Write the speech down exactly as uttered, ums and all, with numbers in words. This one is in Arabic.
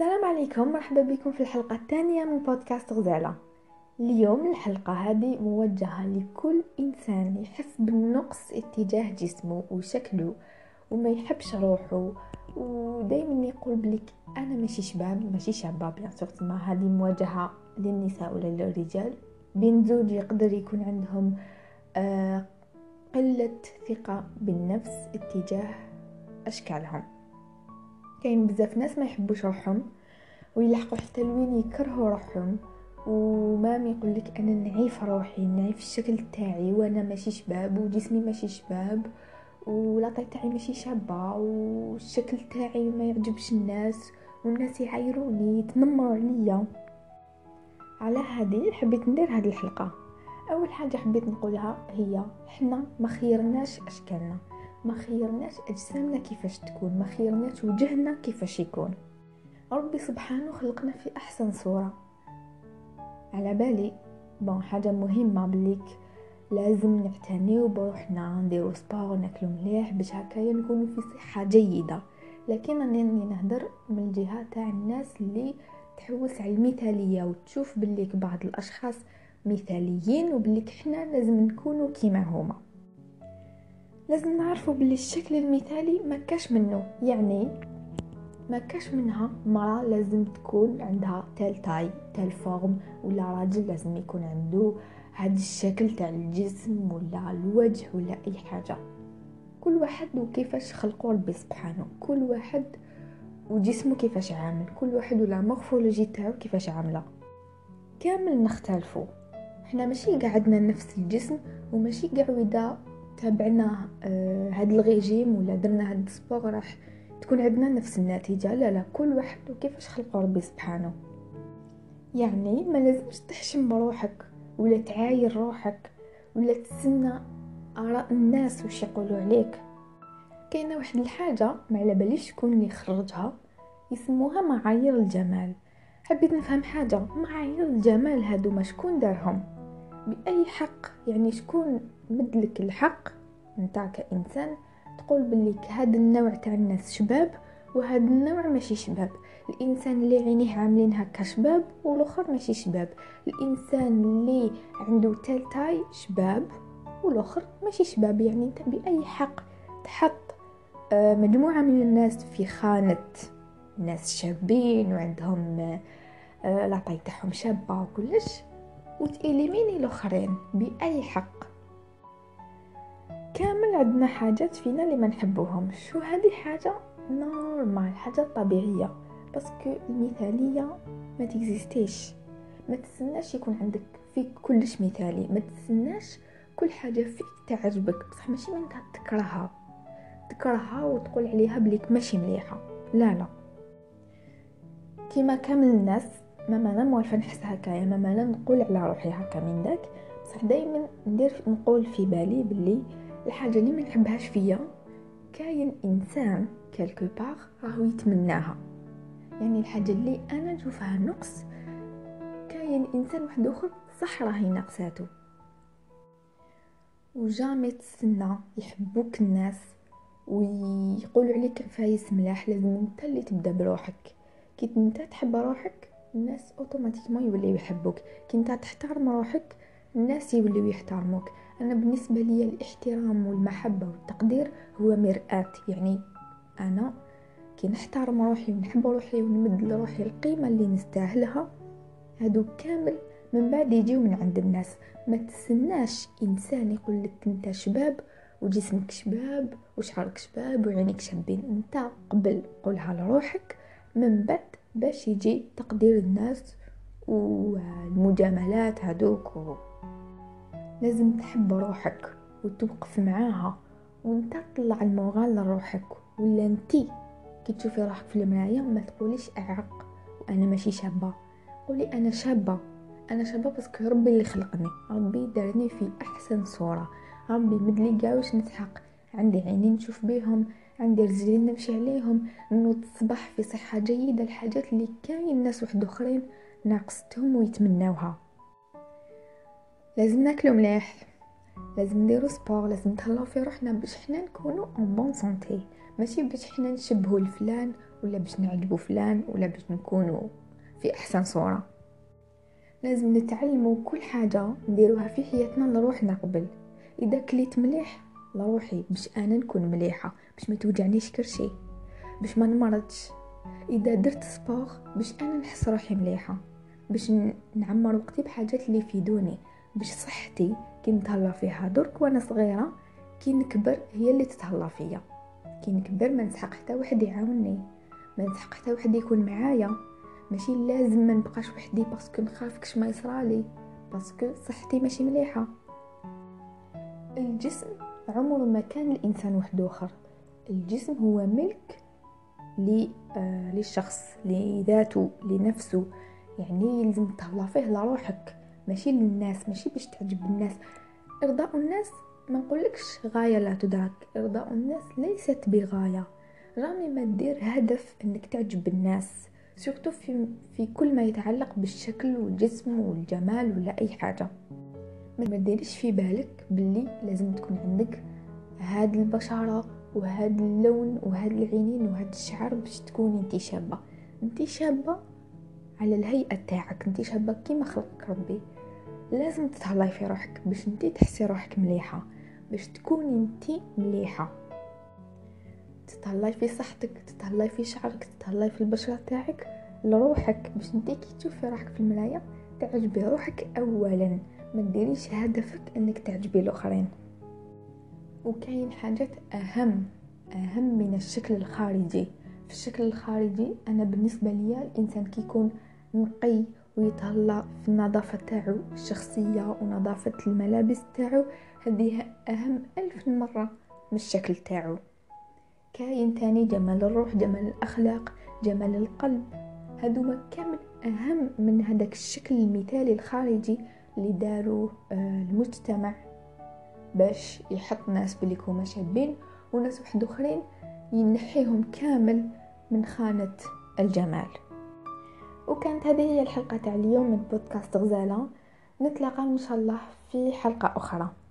السلام عليكم، مرحبا بكم في الحلقة الثانية من بودكاست غزالة. اليوم الحلقة هذه موجهة لكل إنسان يحس بالنقص اتجاه جسمه وشكله وما يحبش روحه ودايما يقول بلك أنا ماشي شباب ماشي شابة. بيان هذه موجهة للنساء ولا للرجال. بين زوج يقدر يكون عندهم قلة ثقة بالنفس اتجاه أشكالهم. كاين بزاف ناس ما يحبوش روحهم ويلحقوا حتى لوين يكرهوا روحهم، ومام يقول لك انا نعيف روحي، نعيف الشكل تاعي، وانا ماشي شباب وجسمي ماشي شباب واللاطي تاعي ماشي شابه والشكل تاعي ما يعجبش الناس والناس يعايروني يتنمروا عليا. على هذه حبيت ندير هذه الحلقه. اول حاجه حبيت نقولها هي حنا ما خيرناش اشكالنا، ما خيرناش أجسامنا كيفاش تكون، ما خيرناش وجهنا كيفاش يكون. ربي سبحانه خلقنا في أحسن صورة. على بالي بون حاجة مهمة بليك لازم نعتنيو بروحنا، نديرو سبور، ناكلو مليح باش هكايا نكونو في صحة جيدة. لكن أنا نهدر من الجهة تاع الناس اللي تحوس على المثالية وتشوف بليك بعض الأشخاص مثاليين وبليك حنا لازم نكونو كيما هما. لازم نعرفوا باللي الشكل المثالي ما كاش منه، يعني ما كاش منها مرأة لازم تكون عندها تال تاي تال فورم، ولا راجل لازم يكون عنده هذا الشكل تاع الجسم ولا الوجه ولا اي حاجه. كل واحد وكيفاش خلقوا ربي سبحانه، كل واحد وجسمه كيفاش عامل، كل واحد ولا مورفولوجي تاعو كيفاش عامله. كامل نختلفوا، احنا ماشي قعدنا نفس الجسم وماشي قعوده تابعنا آه هاد الريجيم ولا درنا هاد السبور راح تكون عندنا نفس النتيجه. لا لا، كل واحد وكيفاش خلق ربي سبحانه. يعني ما لازمش تحشم بروحك ولا تعاير روحك ولا تسنى اراء الناس واش يقولوا عليك. كاينه واحد الحاجه ما على باليش شكون اللي خرجها، يسموها معايير الجمال. حبيت نفهم حاجه، معايير الجمال هادو ما شكون دارهم؟ باي حق؟ يعني شكون مدلك الحق نتاع كإنسان تقول باللي هذا النوع تاع الناس شباب وهذا النوع ماشي شباب؟ الانسان اللي عينيه عاملين هكا شباب والاخر ماشي شباب، الانسان اللي عنده تال تاي شباب والاخر ماشي شباب. يعني انت باي حق تحط مجموعه من الناس في خانه ناس شابين وعندهم لاطاي تاعهم شابه وكلش وتاليميني الاخرين؟ باي حق؟ كامل عندنا حاجات فينا اللي ما نحبوهم. شو هذه؟ حاجه نورمال، حاجه طبيعيه، باسكو المثاليه ما تكزيستيش. ما تستناش يكون عندك فيك كلش مثالي، ما تستناش كل حاجه فيك تعجبك، بصح ماشي معناتها تكرهها تكرهها وتقول عليها بليك ماشي مليحه. لا لا، كيما كامل الناس ما ما موالفه نحس هكايا، ما ما نقول على روحي هكا من داك، بصح دائما ندير نقول في بالي باللي الحاجه اللي ما نحبهاش فيا كاين انسان كالكو باغ راهو يتمناها. يعني الحاجه اللي انا نشوفها نقص كاين انسان واحد اخر صح راهي ناقصاته. وجامي تسنى يحبوك الناس ويقولوا عليك فايس ملاح. لازم انت اللي تبدا بروحك. كي انت تحب روحك الناس اوتوماتيكمون يوليو يحبوك، كي انت تحترم روحك الناس يوليو يحترموك. أنا بالنسبة لي الاحترام والمحبة والتقدير هو مرآة. يعني أنا كي نحترم روحي ونحب روحي ونمد لروحي القيمة اللي نستاهلها، هادو كامل من بعد يجيو من عند الناس. ما تسناش إنسان يقول لك أنت شباب وجسمك شباب وشعرك شباب وعينيك شابين. أنت قبل قولها لروحك، من بعد باش يجي تقدير الناس والمجاملات هادوك. لازم تحب روحك وتوقف معاها وانت تطلع المورال لروحك. ولا انتي كي تشوفي روحك في المرايه ما تقوليش اعق وانا ماشي شابه، قولي انا شابه. انا شابه باسكو ربي اللي خلقني، ربي دارني في احسن صوره، ربي مدلي كاع واش نسحق، عندي عينين نشوف بيهم، عندي رجلين نمشي عليهم، نوض الصباح في صحه جيده. الحاجات اللي كاين ناس واحد اخرين ناقصتهم ويتمناوها. لازم ناكلو مليح، لازم نديرو سبور، لازم نتهلاو في روحنا باش حنا نكونو اون بون سونتي، ماشي باش حنا نشبهو لفلان ولا باش نعجبوا فلان ولا باش نكونوا في احسن صوره. لازم نتعلموا كل حاجه نديروها في حياتنا لروحنا قبل. اذا كليت مليح لروحي باش انا نكون مليحه، باش ما توجعنيش كرشي، باش ما نمرضش. اذا درت سبور باش انا نحس روحي مليحه، باش نعمر وقتي بحاجات اللي يفيدوني، باش صحتي كي نتهلا فيها درك وانا صغيره كي نكبر هي اللي تتهلا فيا. كي نكبر ما نسحق حتى واحد يعاونني، ما نسحق حتى واحد يكون معايا. ماشي لازم ما نبقاش وحدي باسكو نخاف كش ما يصرالي، باسكو صحتي ماشي مليحه. الجسم عمره ما كان الانسان وحده اخر، الجسم هو ملك لي آه للشخص، لذاته، لنفسه. يعني لازم تهلا فيه لروحك ماشي للناس، ماشي باش تعجب الناس. ارضاء الناس ما نقولكش غايه لا تدرك، ارضاء الناس ليست بغايه. راني ما دير هدف انك تعجب الناس، سورتو في في كل ما يتعلق بالشكل والجسم والجمال ولا اي حاجه. ما ديريش في بالك باللي لازم تكون عندك هاد البشره وهاد اللون وهاد العينين وهاد الشعر باش تكوني انت شابه. انت شابه على الهيئه تاعك، انت شابه كيما خلقك ربي. لازم تتهلاي في روحك باش انت تحسي روحك مليحه، باش تكوني انت مليحه. تتهلاي في صحتك، تتهلاي في شعرك، تتهلاي في البشره تاعك لروحك، باش انت كي تشوفي روحك في المرايه تعجبي روحك اولا. ما ديريش هدفك انك تعجبي الاخرين. وكاين حاجات اهم اهم من الشكل الخارجي. في الشكل الخارجي انا بالنسبه ليا الانسان كي يكون نقي ويتهلا في النظافه تاعو الشخصيه ونظافه الملابس تاعو، هذه اهم ألف مره من الشكل تاعو. كاين تاني جمال الروح، جمال الاخلاق، جمال القلب. هذوما كامل اهم من هذاك الشكل المثالي الخارجي اللي داروه المجتمع باش يحط ناس باللي هما شابين وناس واحد اخرين ينحيهم كامل من خانة الجمال. وكانت هذه هي الحلقة تاع اليوم من بودكاست غزالة. نتلاقى ان شاء الله في حلقة اخرى.